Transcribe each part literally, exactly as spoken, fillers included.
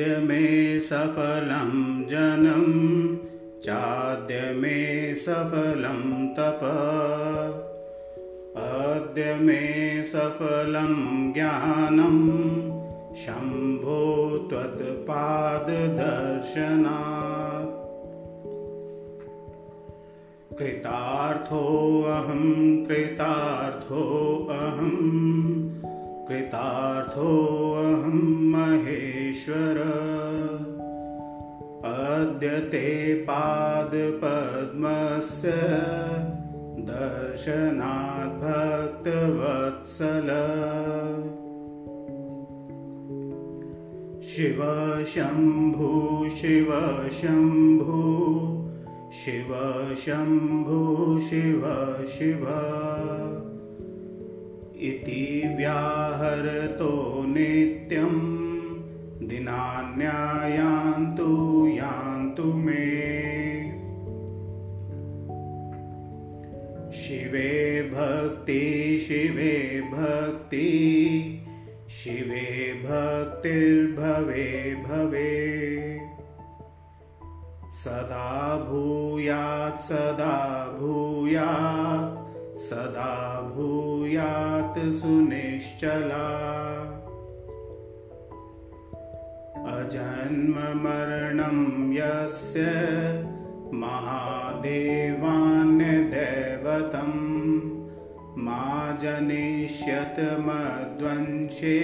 चोद्यमे सफलं जनं चाद्यमे सफलं तप अद्यमे सफलं ज्ञानं शंभो त्वत्पाददर्शनात् कृतार्थो अहं कृतार्थो अहं कृतार्थो अहं महेश्वर अद्यते पादपद्मस्य दर्शनात् भक्तवत्सल शिव शंभु शिव शंभु शिव शंभु शिव शिव इति व्याहरतो नित्यं दिनान्यायान्तु यान्तु मे शिवे भक्ति शिवे भक्ति शिवे भक्तिर्भवे भवे सदा भूयात् सदा भूयात् सदा भूयात् सुनिश्चला अजन्म मरणं यस्य महादेवान्य देवतं मा जनिष्यत मद्वंशे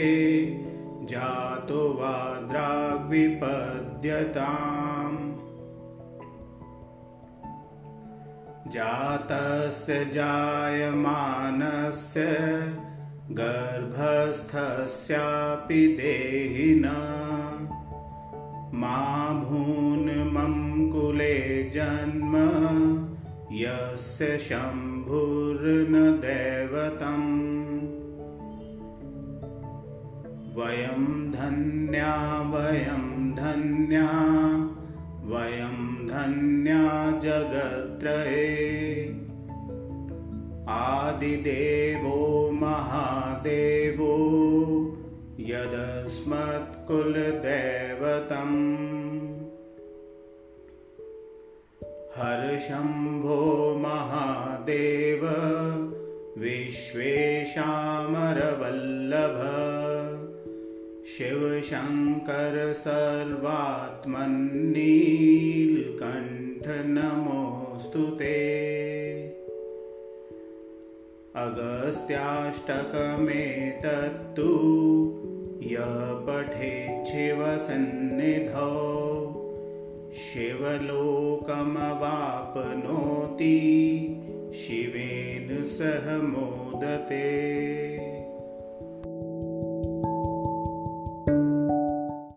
जातो वा द्राग्विपद्यताम् जातस्य जायमानस्य गर्भस्थस्यापि देहिनः मा भून् मम कुले जन्म यस्य शम्भुर्न दैवतम् वयं धन्या वयं धन्या वयं धन्या जगत्रये आदिदेवो महादेवो यदस्मत्कुलदेवतम् हर्षंभो महादेव विश्वेशामरवल्लभ शिव शंकर सर्वात्मनीलकंठ नमोस्तुते अगस्त्याष्टकमेतत्तु यः पठेत् शिवसन्निधौ शिवलोकमवाप्नोति शिवेन सह मोदते।